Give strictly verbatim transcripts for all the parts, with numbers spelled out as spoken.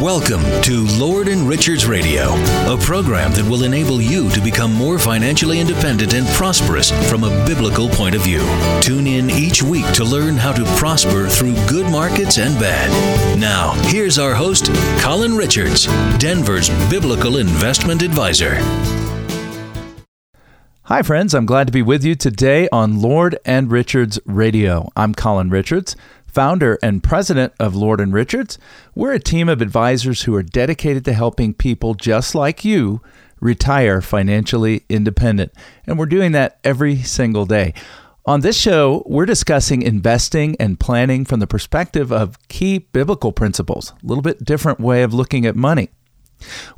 Welcome to Lord and Richards Radio, a program that will enable you to become more financially independent and prosperous from a biblical point of view. Tune in each week to learn how to prosper through good markets and bad. Now, here's our host, Colin Richards, Denver's biblical investment advisor. Hi, friends. I'm glad to be with you today on Lord and Richards Radio. I'm Colin Richards, founder and president of Lord and Richards. We're a team of advisors who are dedicated to helping people just like you retire financially independent. And we're doing that every single day. On this show, we're discussing investing and planning from the perspective of key biblical principles, a little bit different way of looking at money.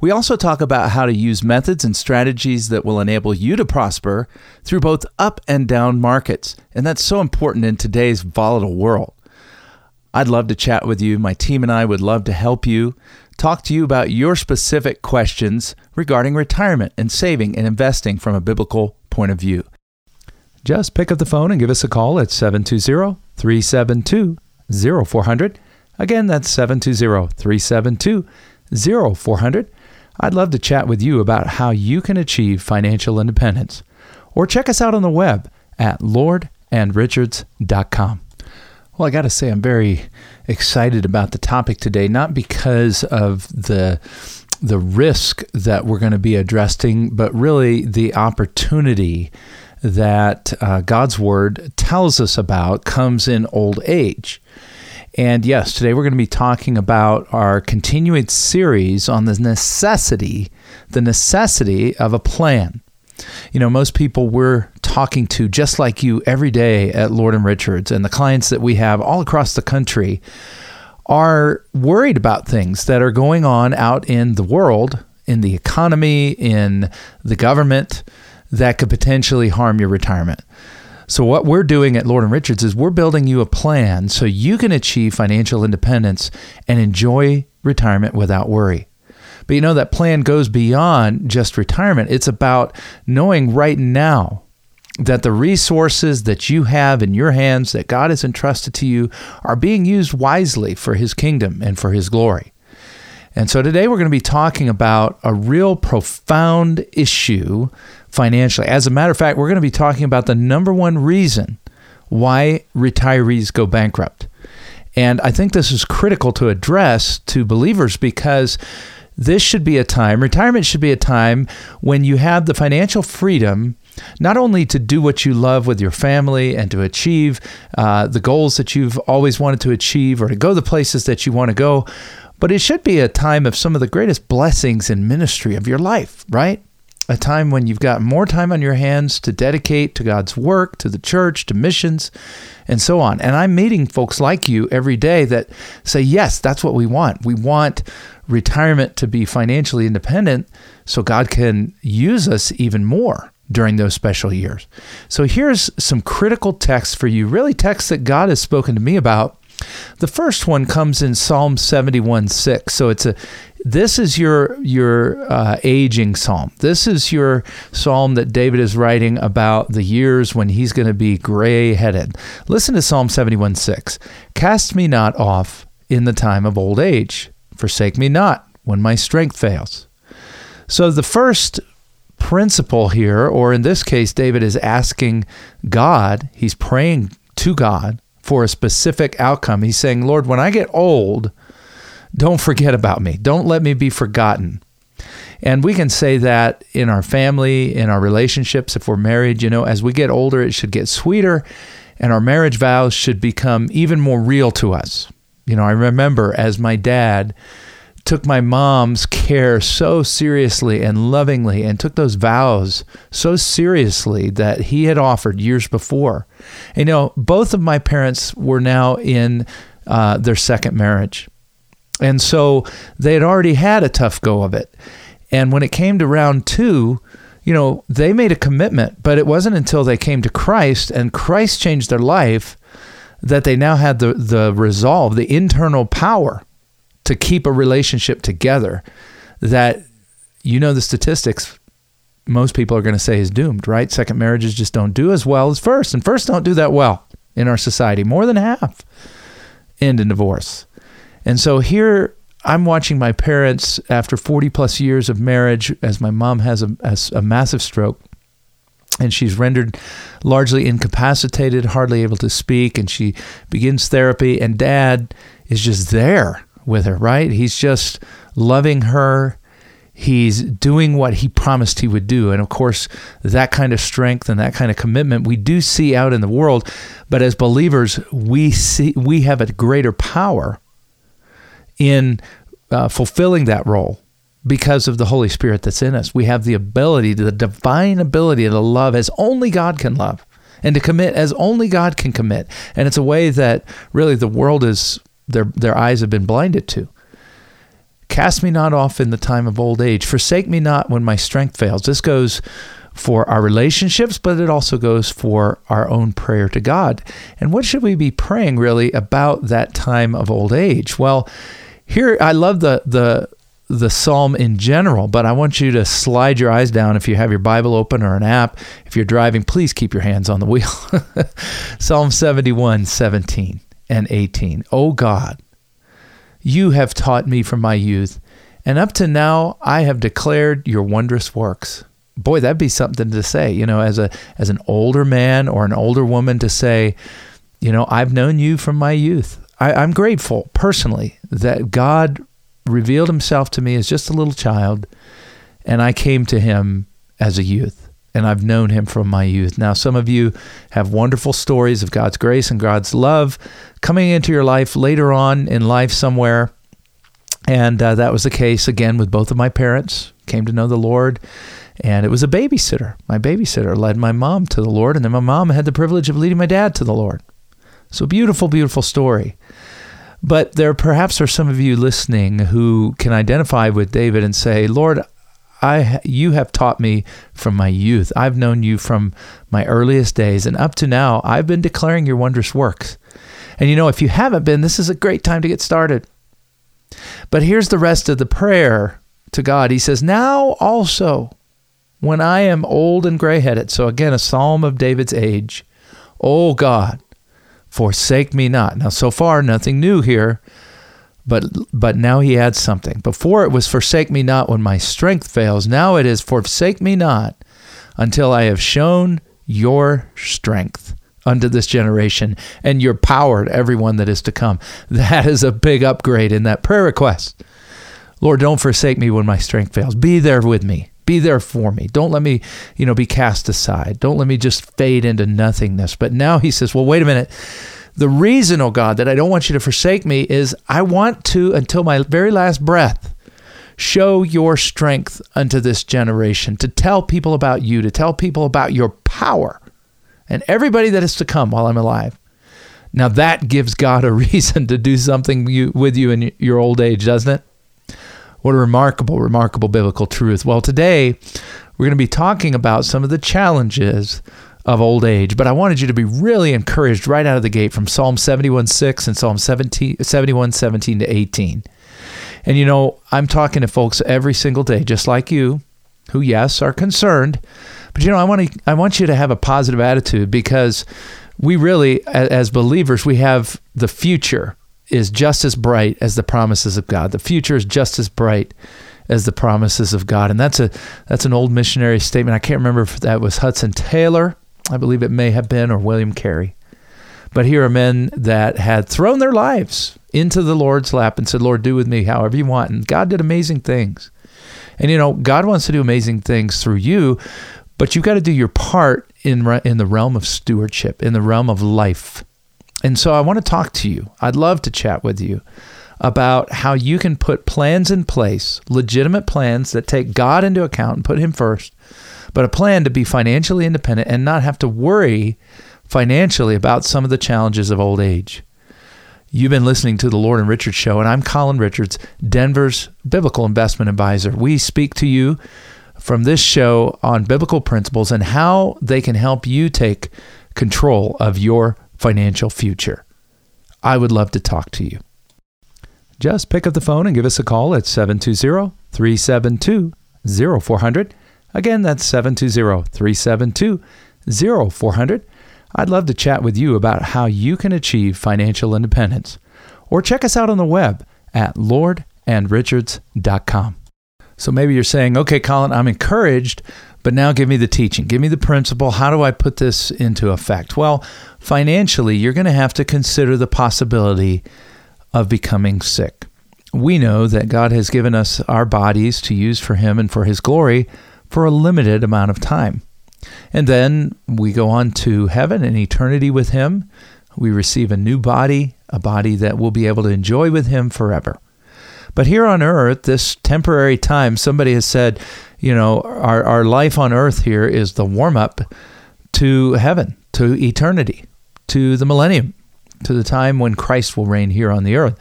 We also talk about how to use methods and strategies that will enable you to prosper through both up and down markets. And that's so important in today's volatile world. I'd love to chat with you. My team and I would love to help you, talk to you about your specific questions regarding retirement and saving and investing from a biblical point of view. Just pick up the phone and give us a call at seven two zero, three seven two, zero four zero zero. Again, that's seven two zero, three seven two, zero four zero zero. oh four hundred. I'd love to chat with you about how you can achieve financial independence. Or check us out on the web at lord and richards dot com. Well, I got to say, I'm very excited about the topic today, not because of the the risk that we're going to be addressing, but really the opportunity that uh, God's Word tells us about comes in old age. And yes, today we're going to be talking about our continuing series on the necessity, the necessity of a plan. You know, most people we're talking to, just like you every day at Lord and Richards, and the clients that we have all across the country are worried about things that are going on out in the world, in the economy, in the government, that could potentially harm your retirement. So what we're doing at Lord and Richards is we're building you a plan so you can achieve financial independence and enjoy retirement without worry. But you know, that plan goes beyond just retirement. It's about knowing right now that the resources that you have in your hands that God has entrusted to you are being used wisely for His kingdom and for His glory. And so today we're going to be talking about a real profound issue financially. As a matter of fact, we're going to be talking about the number one reason why retirees go bankrupt. And I think this is critical to address to believers, because this should be a time, retirement should be a time when you have the financial freedom not only to do what you love with your family and to achieve uh, the goals that you've always wanted to achieve, or to go the places that you want to go, but it should be a time of some of the greatest blessings and ministry of your life, right? A time when you've got more time on your hands to dedicate to God's work, to the church, to missions, and so on. And I'm meeting folks like you every day that say, yes, that's what we want. We want retirement to be financially independent so God can use us even more during those special years. So here's some critical texts for you, really texts that God has spoken to me about. The first one comes in Psalm seventy-one six. So it's a this is your your uh, aging psalm. This is your psalm that David is writing about the years when he's going to be gray-headed. Listen to Psalm seventy-one six. Cast me not off in the time of old age. Forsake me not when my strength fails. So the first principle here, or in this case, David is asking God, he's praying to God for a specific outcome. He's saying, Lord, when I get old, don't forget about me. Don't let me be forgotten. And we can say that in our family, in our relationships, if we're married, you know, as we get older, it should get sweeter, and our marriage vows should become even more real to us. You know, I remember as my dad took my mom's care so seriously and lovingly, and took those vows so seriously that he had offered years before. You know, both of my parents were now in uh, their second marriage. And so they had already had a tough go of it. And when it came to round two, you know, they made a commitment, but it wasn't until they came to Christ and Christ changed their life that they now had the, the resolve, the internal power to keep a relationship together that, you know, the statistics most people are going to say is doomed, right? Second marriages just don't do as well as first, and first don't do that well in our society. More than half end in divorce. And so here I'm watching my parents after forty plus years of marriage, as my mom has a, has a massive stroke, and she's rendered largely incapacitated, hardly able to speak, and she begins therapy, and Dad is just there with her, right? He's just loving her. He's doing what he promised he would do. And of course, that kind of strength and that kind of commitment we do see out in the world. But as believers, we see we have a greater power in uh, fulfilling that role because of the Holy Spirit that's in us. We have the ability, the divine ability to love as only God can love, and to commit as only God can commit. And it's a way that really the world is, their their eyes have been blinded to. Cast me not off in the time of old age. Forsake me not when my strength fails. This goes for our relationships, but it also goes for our own prayer to God. And what should we be praying really about that time of old age? Well, here, I love the the the psalm in general, but I want you to slide your eyes down if you have your Bible open or an app. If you're driving, please keep your hands on the wheel. Psalm seventy-one, seventeen and eighteen. O God, you have taught me from my youth, and up to now I have declared your wondrous works. Boy, that'd be something to say, you know, as a as an older man or an older woman to say, you know, I've known you from my youth. I, I'm grateful personally that God revealed himself to me as just a little child, and I came to him as a youth, and I've known him from my youth. Now, some of you have wonderful stories of God's grace and God's love coming into your life later on in life somewhere, and uh, that was the case again with both of my parents. Came to know the Lord, and it was a babysitter. My babysitter led my mom to the Lord, and then my mom had the privilege of leading my dad to the Lord. So beautiful, beautiful story. But there perhaps are some of you listening who can identify with David and say, Lord, I, you have taught me from my youth. I've known you from my earliest days, and up to now, I've been declaring your wondrous works. And you know, if you haven't been, this is a great time to get started. But here's the rest of the prayer to God. He says, now also, when I am old and gray-headed, so again, a psalm of David's age, O God, forsake me not. Now, so far, nothing new here. But but now he adds something. Before it was forsake me not when my strength fails. Now it is forsake me not until I have shown your strength unto this generation and your power to everyone that is to come. That is a big upgrade in that prayer request. Lord, don't forsake me when my strength fails. Be there with me. Be there for me. Don't let me, you know, be cast aside. Don't let me just fade into nothingness. But now he says, well, wait a minute. The reason, oh God, that I don't want you to forsake me is I want to, until my very last breath, show your strength unto this generation, to tell people about you, to tell people about your power and everybody that is to come while I'm alive. Now that gives God a reason to do something you, with you in your old age, doesn't it? What a remarkable, remarkable biblical truth. Well, today we're going to be talking about some of the challenges of old age, but I wanted you to be really encouraged right out of the gate from Psalm seventy-one six and Psalm seventy-one seventeen to eighteen. And you know, I'm talking to folks every single day, just like you, who, yes, are concerned, but you know, I want to, I want you to have a positive attitude, because we really, as believers, we have the future is just as bright as the promises of God. The future is just as bright as the promises of God. And that's a that's an old missionary statement. I can't remember if that was Hudson Taylor, I believe it may have been, or William Carey. But here are men that had thrown their lives into the Lord's lap and said, Lord, do with me however you want. And God did amazing things. And, you know, God wants to do amazing things through you, but you've got to do your part in, in the realm of stewardship, in the realm of life. And so I want to talk to you. I'd love to chat with you about how you can put plans in place, legitimate plans that take God into account and put him first, but a plan to be financially independent and not have to worry financially about some of the challenges of old age. You've been listening to the Lord and Richards show, and I'm Colin Richards, Denver's biblical investment advisor. We speak to you from this show on biblical principles and how they can help you take control of your financial future. I would love to talk to you. Just pick up the phone and give us a call at seven two zero, three seven two, zero four zero zero. Again, that's seven two zero, three seven two, zero four zero zero. I'd love to chat with you about how you can achieve financial independence. Or check us out on the web at Lord and and richards dot com. So maybe you're saying, okay, Colin, I'm encouraged, but now give me the teaching. Give me the principle. How do I put this into effect? Well, financially, you're going to have to consider the possibility of becoming sick. We know that God has given us our bodies to use for Him and for His glory for a limited amount of time. And then we go on to heaven and eternity with Him. We receive a new body, a body that we'll be able to enjoy with Him forever. But here on earth, this temporary time, somebody has said, you know, our, our life on earth here is the warm-up to heaven, to eternity, to the millennium, to the time when Christ will reign here on the earth.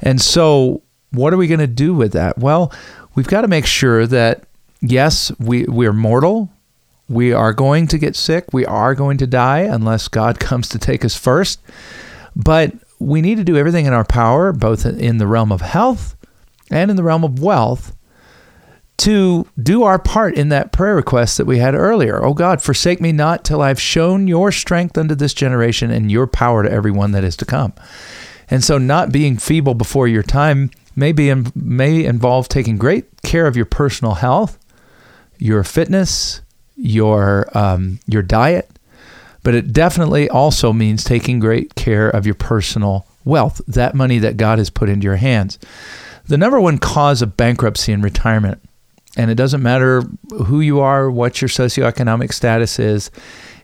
And so what are we going to do with that? Well, we've got to make sure that, yes, we, we're mortal. We are going to get sick. We are going to die unless God comes to take us first. But we need to do everything in our power, both in the realm of health and in the realm of wealth, to do our part in that prayer request that we had earlier. Oh God, forsake me not till I've shown your strength unto this generation and your power to everyone that is to come. And so not being feeble before your time may be, may involve taking great care of your personal health, your fitness, your um, your diet, but it definitely also means taking great care of your personal wealth, that money that God has put into your hands. The number one cause of bankruptcy in retirement, and it doesn't matter who you are, what your socioeconomic status is,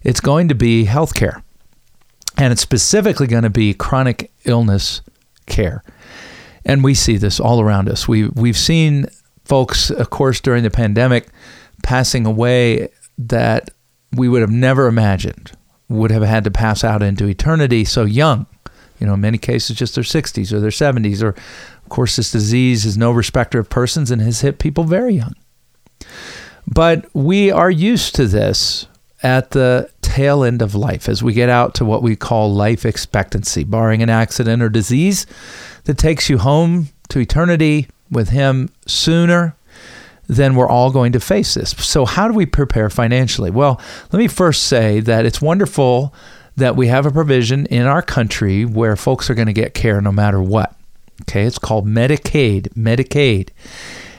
it's going to be health care. And it's specifically going to be chronic illness care. And we see this all around us. We, we've seen folks, of course, during the pandemic, passing away that we would have never imagined would have had to pass out into eternity so young. You know, in many cases, just their sixties or their seventies. Or, of course, this disease is no respecter of persons and has hit people very young. But we are used to this at the tail end of life, as we get out to what we call life expectancy, barring an accident or disease that takes you home to eternity with Him sooner than we're all going to face this. So how do we prepare financially? Well, let me first say that it's wonderful that we have a provision in our country where folks are going to get care no matter what. Okay, it's called Medicaid, Medicaid.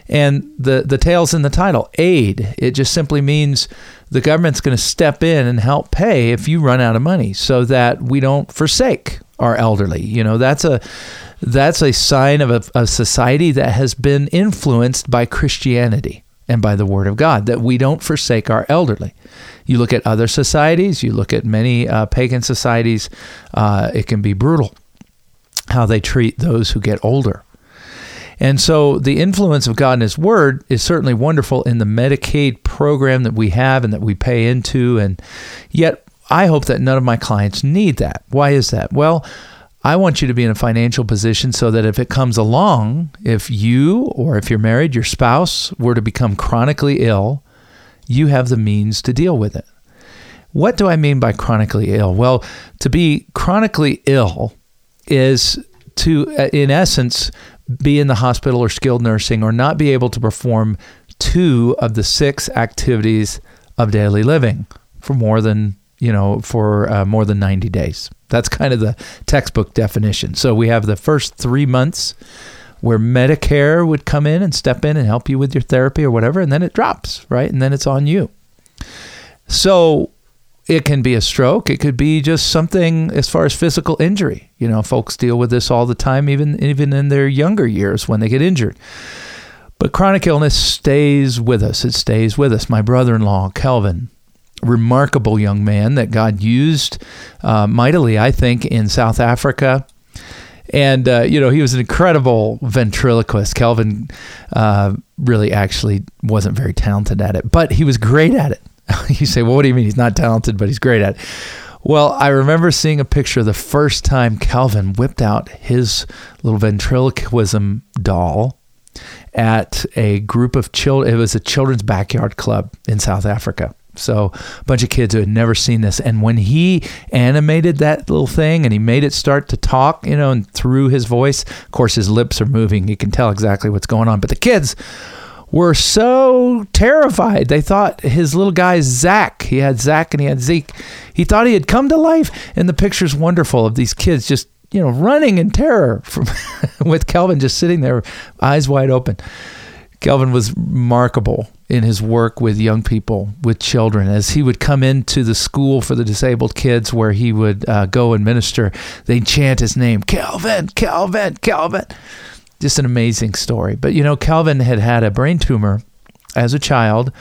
And the, the tail's in the title, aid. It just simply means the government's going to step in and help pay if you run out of money so that we don't forsake our elderly. You know, that's a that's a sign of a, a society that has been influenced by Christianity and by the Word of God, that we don't forsake our elderly. You look at other societies, you look at many uh, pagan societies, uh, it can be brutal how they treat those who get older. And so the influence of God and His Word is certainly wonderful in the Medicaid program that we have and that we pay into. And yet, I hope that none of my clients need that. Why is that? Well, I want you to be in a financial position so that if it comes along, if you or if you're married, your spouse were to become chronically ill, you have the means to deal with it. What do I mean by chronically ill? Well, to be chronically ill is to, in essence, be in the hospital or skilled nursing or not be able to perform two of the six activities of daily living for more than, you know, for uh, more than ninety days. That's kind of the textbook definition. So we have the first three months where Medicare would come in and step in and help you with your therapy or whatever, and then it drops, right? And then it's on you. So it can be a stroke. It could be just something as far as physical injury. You know, folks deal with this all the time, even, even in their younger years when they get injured. But chronic illness stays with us. It stays with us. My brother-in-law, Kelvin, remarkable young man that God used uh, mightily, I think, in South Africa. And, uh, you know, he was an incredible ventriloquist. Kelvin uh, really actually wasn't very talented at it, but he was great at it. You say, well, what do you mean he's not talented, but he's great at it? Well, I remember seeing a picture the first time Calvin whipped out his little ventriloquism doll at a group of children. It was a children's backyard club in South Africa. So a bunch of kids who had never seen this. And when he animated that little thing and he made it start to talk, you know, and through his voice, of course, his lips are moving. You can tell exactly what's going on. But the kids were so terrified. They thought his little guy, Zach, he had Zach and he had Zeke. He thought he had come to life. And the picture's wonderful of these kids just you know, running in terror from with Kelvin just sitting there, eyes wide open. Kelvin was remarkable in his work with young people, with children. As he would come into the school for the disabled kids where he would uh, go and minister, they'd chant his name, Kelvin, Kelvin, Kelvin. Just an amazing story. But, you know, Kelvin had had a brain tumor as a child.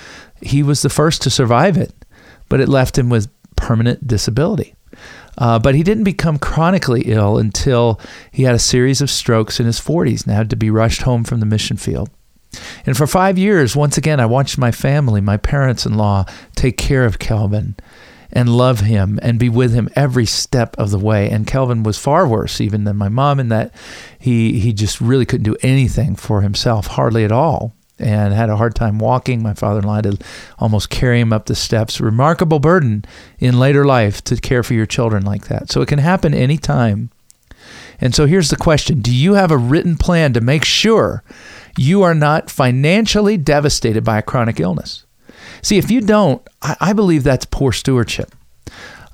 He was the first to survive it, but it left him with permanent disability. Uh, but he didn't become chronically ill until he had a series of strokes in his forties and had to be rushed home from the mission field. And for five years, once again, I watched my family, my parents-in-law, take care of Kelvin and love him and be with him every step of the way. And Kelvin was far worse even than my mom in that he, he just really couldn't do anything for himself, hardly at all, and had a hard time walking. My father-in-law had to almost carry him up the steps. Remarkable burden in later life to care for your children like that. So it can happen any time. And so here's the question. Do you have a written plan to make sure you are not financially devastated by a chronic illness? See, if you don't, I, I believe that's poor stewardship.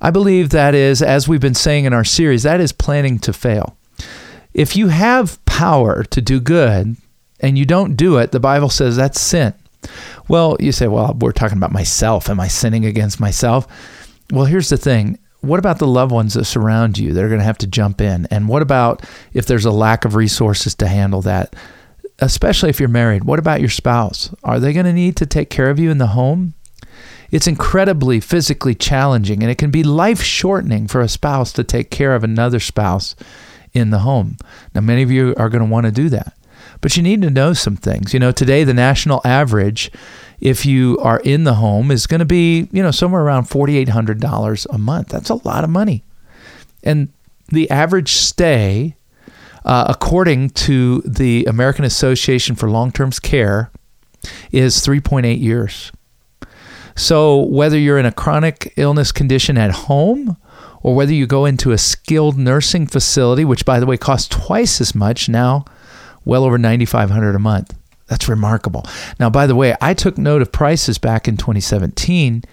I believe that is, as we've been saying in our series, that is planning to fail. If you have power to do good and you don't do it, the Bible says that's sin. Well, you say, well, we're talking about myself. Am I sinning against myself? Well, here's the thing. What about the loved ones that surround you that are going to have to jump in? And what about if there's a lack of resources to handle that? Especially if you're married, what about your spouse? Are they going to need to take care of you in the home? It's incredibly physically challenging, and it can be life-shortening for a spouse to take care of another spouse in the home. Now, many of you are going to want to do that, but you need to know some things. You know, today, the national average, if you are in the home, is going to be, you know, somewhere around four thousand eight hundred dollars a month. That's a lot of money. And the average stay, Uh, according to the American Association for Long-Term Care, is three point eight years. So whether you're in a chronic illness condition at home or whether you go into a skilled nursing facility, which, by the way, costs twice as much now, well over nine thousand five hundred dollars a month. That's remarkable. Now, by the way, I took note of prices back in twenty seventeen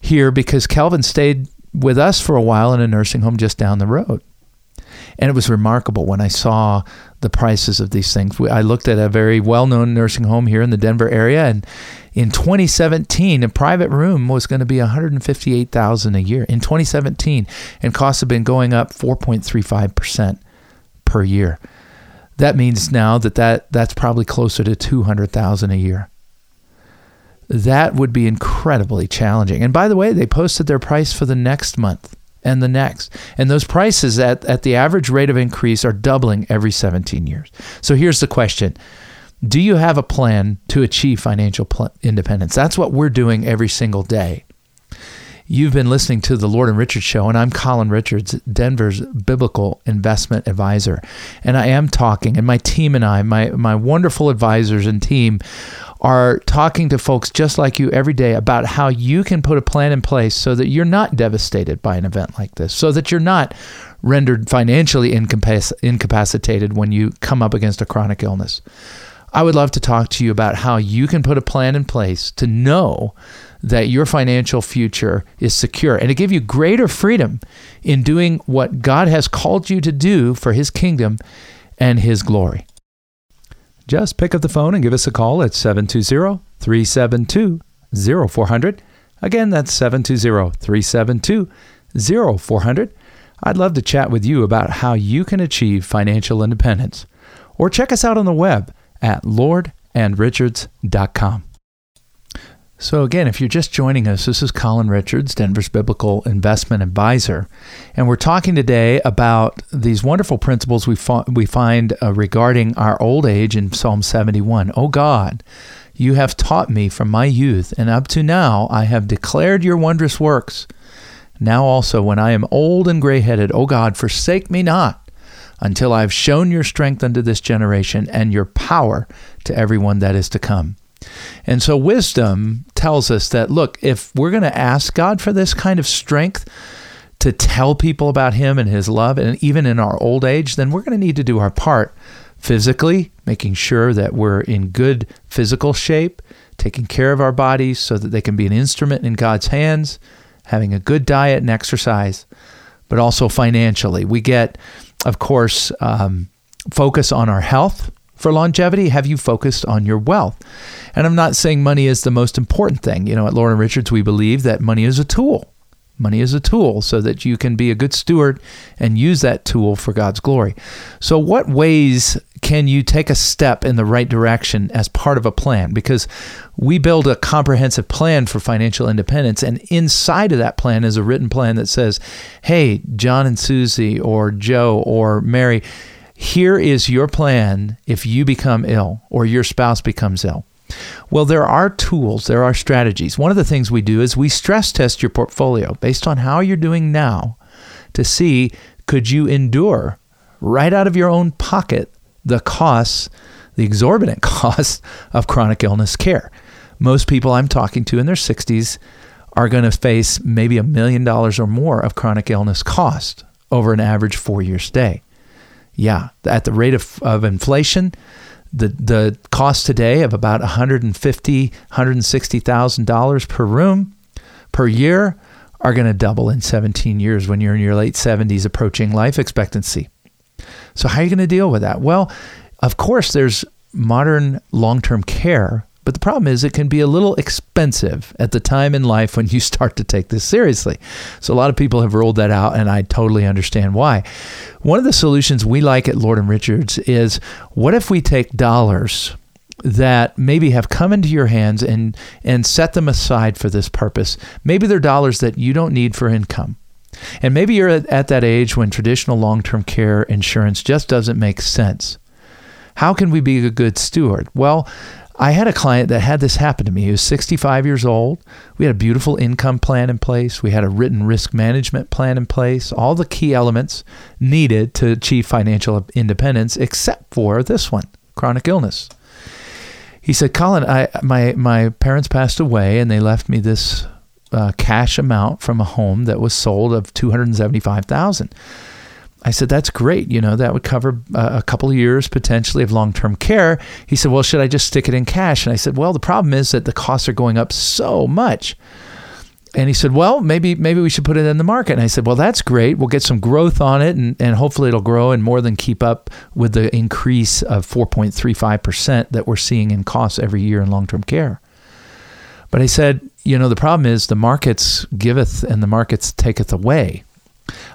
here because Kelvin stayed with us for a while in a nursing home just down the road. And it was remarkable when I saw the prices of these things. I looked at a very well-known nursing home here in the Denver area, and in twenty seventeen, a private room was going to be one hundred fifty-eight thousand dollars a year in twenty seventeen, and costs have been going up four point three five percent per year. That means now that, that that's probably closer to two hundred thousand dollars a year. That would be incredibly challenging. And by the way, they posted their price for the next month. And the next. And those prices at, at the average rate of increase are doubling every seventeen years. So here's the question. Do you have a plan to achieve financial pl- independence? That's what we're doing every single day. You've been listening to the Lord and Richards show, and I'm Colin Richards, Denver's biblical investment advisor. And I am talking, and my team and I, my, my wonderful advisors and team, are talking to folks just like you every day about how you can put a plan in place so that you're not devastated by an event like this, so that you're not rendered financially incapac- incapacitated when you come up against a chronic illness. I would love to talk to you about how you can put a plan in place to know that your financial future is secure and to give you greater freedom in doing what God has called you to do for His kingdom and His glory. Just pick up the phone and give us a call at seven two zero, three seven two, zero four zero zero. Again, that's seven two zero, three seven two, zero four zero zero. I'd love to chat with you about how you can achieve financial independence. Or check us out on the web at lord and richards dot com. So again, if you're just joining us, this is Colin Richards, Denver's Biblical Investment Advisor, and we're talking today about these wonderful principles we fo- we find uh, regarding our old age in Psalm seventy-one. Oh God, you have taught me from my youth, and up to now I have declared your wondrous works. Now also, when I am old and gray-headed, O God, forsake me not until I have shown your strength unto this generation and your power to everyone that is to come. And so wisdom tells us that, look, if we're going to ask God for this kind of strength to tell people about Him and His love, and even in our old age, then we're going to need to do our part physically, making sure that we're in good physical shape, taking care of our bodies so that they can be an instrument in God's hands, having a good diet and exercise, but also financially. We get of course, um, focus on our health for longevity. Have you focused on your wealth? And I'm not saying money is the most important thing. You know, at Lord and Richards, we believe that money is a tool. Money is a tool so that you can be a good steward and use that tool for God's glory. So what ways can you take a step in the right direction as part of a plan? Because we build a comprehensive plan for financial independence, and inside of that plan is a written plan that says, hey, John and Susie or Joe or Mary, here is your plan if you become ill or your spouse becomes ill. Well, there are tools, there are strategies. One of the things we do is we stress test your portfolio based on how you're doing now to see, could you endure right out of your own pocket the costs, the exorbitant costs of chronic illness care? Most people I'm talking to in their sixties are going to face maybe a million dollars or more of chronic illness cost over an average four-year stay. Yeah, at the rate of, of inflation, The the cost today of about one hundred fifty thousand dollars, one hundred sixty thousand dollars per room per year are going to double in seventeen years when you're in your late seventies approaching life expectancy. So how are you going to deal with that? Well, of course, there's modern long-term care, but the problem is it can be a little expensive at the time in life when you start to take this seriously. So a lot of people have ruled that out, and I totally understand why. One of the solutions we like at Lord and Richards is, what if we take dollars that maybe have come into your hands and, and set them aside for this purpose? Maybe they're dollars that you don't need for income. And maybe you're at, at that age when traditional long-term care insurance just doesn't make sense. How can we be a good steward? Well, I had a client that had this happen to me. He was sixty-five years old. We had a beautiful income plan in place. We had a written risk management plan in place, all the key elements needed to achieve financial independence, except for this one, chronic illness. He said, Colin, I, my, my parents passed away, and they left me this uh, cash amount from a home that was sold of two hundred seventy-five thousand dollars. I said, that's great. You know, that would cover a couple of years potentially of long-term care. He said, well, should I just stick it in cash? And I said, well, the problem is that the costs are going up so much. And he said, well, maybe maybe we should put it in the market. And I said, well, that's great. We'll get some growth on it, and, and hopefully it'll grow and more than keep up with the increase of four point three five percent that we're seeing in costs every year in long-term care. But I said, you know, the problem is the markets giveth and the markets taketh away.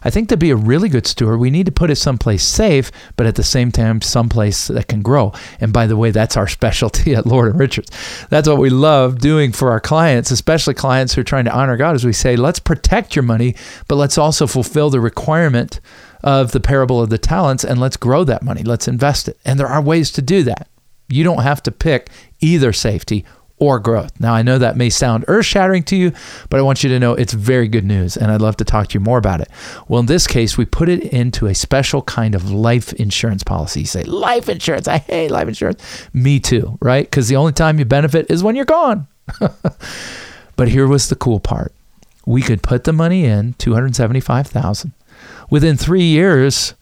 I think to be a really good steward, we need to put it someplace safe, but at the same time, someplace that can grow. And by the way, that's our specialty at Lord and Richards. That's what we love doing for our clients, especially clients who are trying to honor God, as we say, let's protect your money, but let's also fulfill the requirement of the parable of the talents, and let's grow that money. Let's invest it. And there are ways to do that. You don't have to pick either safety or growth. Now, I know that may sound earth-shattering to you, but I want you to know it's very good news, and I'd love to talk to you more about it. Well, in this case, we put it into a special kind of life insurance policy. You say, life insurance, I hate life insurance. Me too, right? Because the only time you benefit is when you're gone. But here was the cool part. We could put the money in, two hundred seventy-five thousand dollars. Within three years,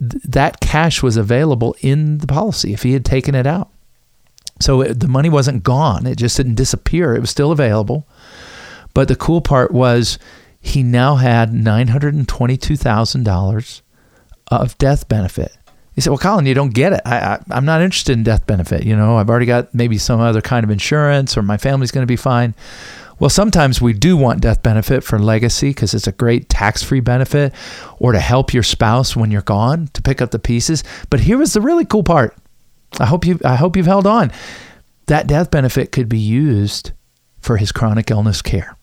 that cash was available in the policy if he had taken it out. So it, the money wasn't gone. It just didn't disappear. It was still available. But the cool part was he now had nine hundred twenty-two thousand dollars of death benefit. He said, well, Colin, you don't get it. I, I, I'm not interested in death benefit. You know, I've already got maybe some other kind of insurance, or my family's going to be fine. Well, sometimes we do want death benefit for legacy because it's a great tax-free benefit, or to help your spouse when you're gone, to pick up the pieces. But here was the really cool part. I hope you. I hope you've held on. That death benefit could be used for his chronic illness care.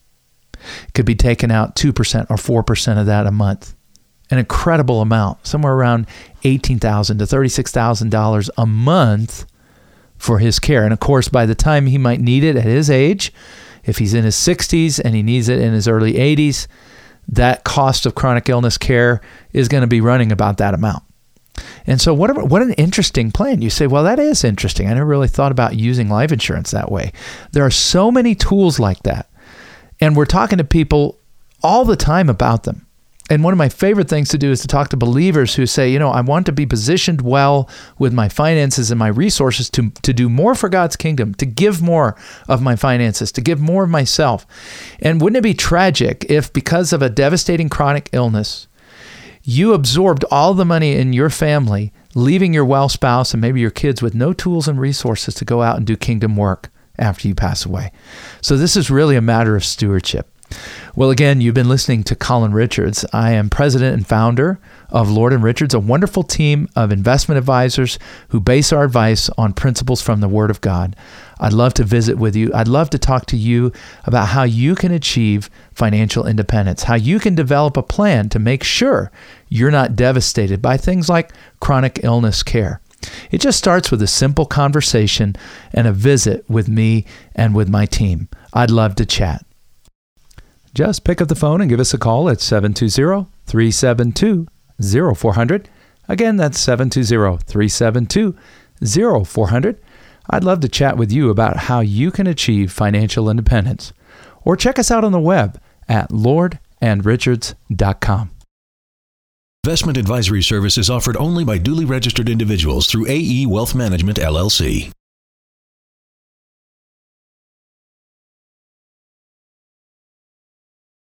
It could be taken out two percent or four percent of that a month. An incredible amount, somewhere around eighteen thousand dollars to thirty-six thousand dollars a month for his care. And of course, by the time he might need it at his age, if he's in his sixties and he needs it in his early eighties, that cost of chronic illness care is going to be running about that amount. And so what a, what an interesting plan. You say, well, that is interesting. I never really thought about using life insurance that way. There are so many tools like that. And we're talking to people all the time about them. And one of my favorite things to do is to talk to believers who say, you know, I want to be positioned well with my finances and my resources to, to do more for God's kingdom, to give more of my finances, to give more of myself. And wouldn't it be tragic if, because of a devastating chronic illness, you absorbed all the money in your family, leaving your well spouse and maybe your kids with no tools and resources to go out and do kingdom work after you pass away. So this is really a matter of stewardship. Well, again, you've been listening to Colin Richards. I am president and founder of Lord and Richards, a wonderful team of investment advisors who base our advice on principles from the Word of God. I'd love to visit with you. I'd love to talk to you about how you can achieve financial independence, how you can develop a plan to make sure you're not devastated by things like chronic illness care. It just starts with a simple conversation and a visit with me and with my team. I'd love to chat. Just pick up the phone and give us a call at seven two zero, three seven two, zero four zero zero. Again, that's seven two zero, three seven two, zero four zero zero. I'd love to chat with you about how you can achieve financial independence. Or check us out on the web at lord and richards dot com. Investment advisory service is offered only by duly registered individuals through A E Wealth Management, L L C.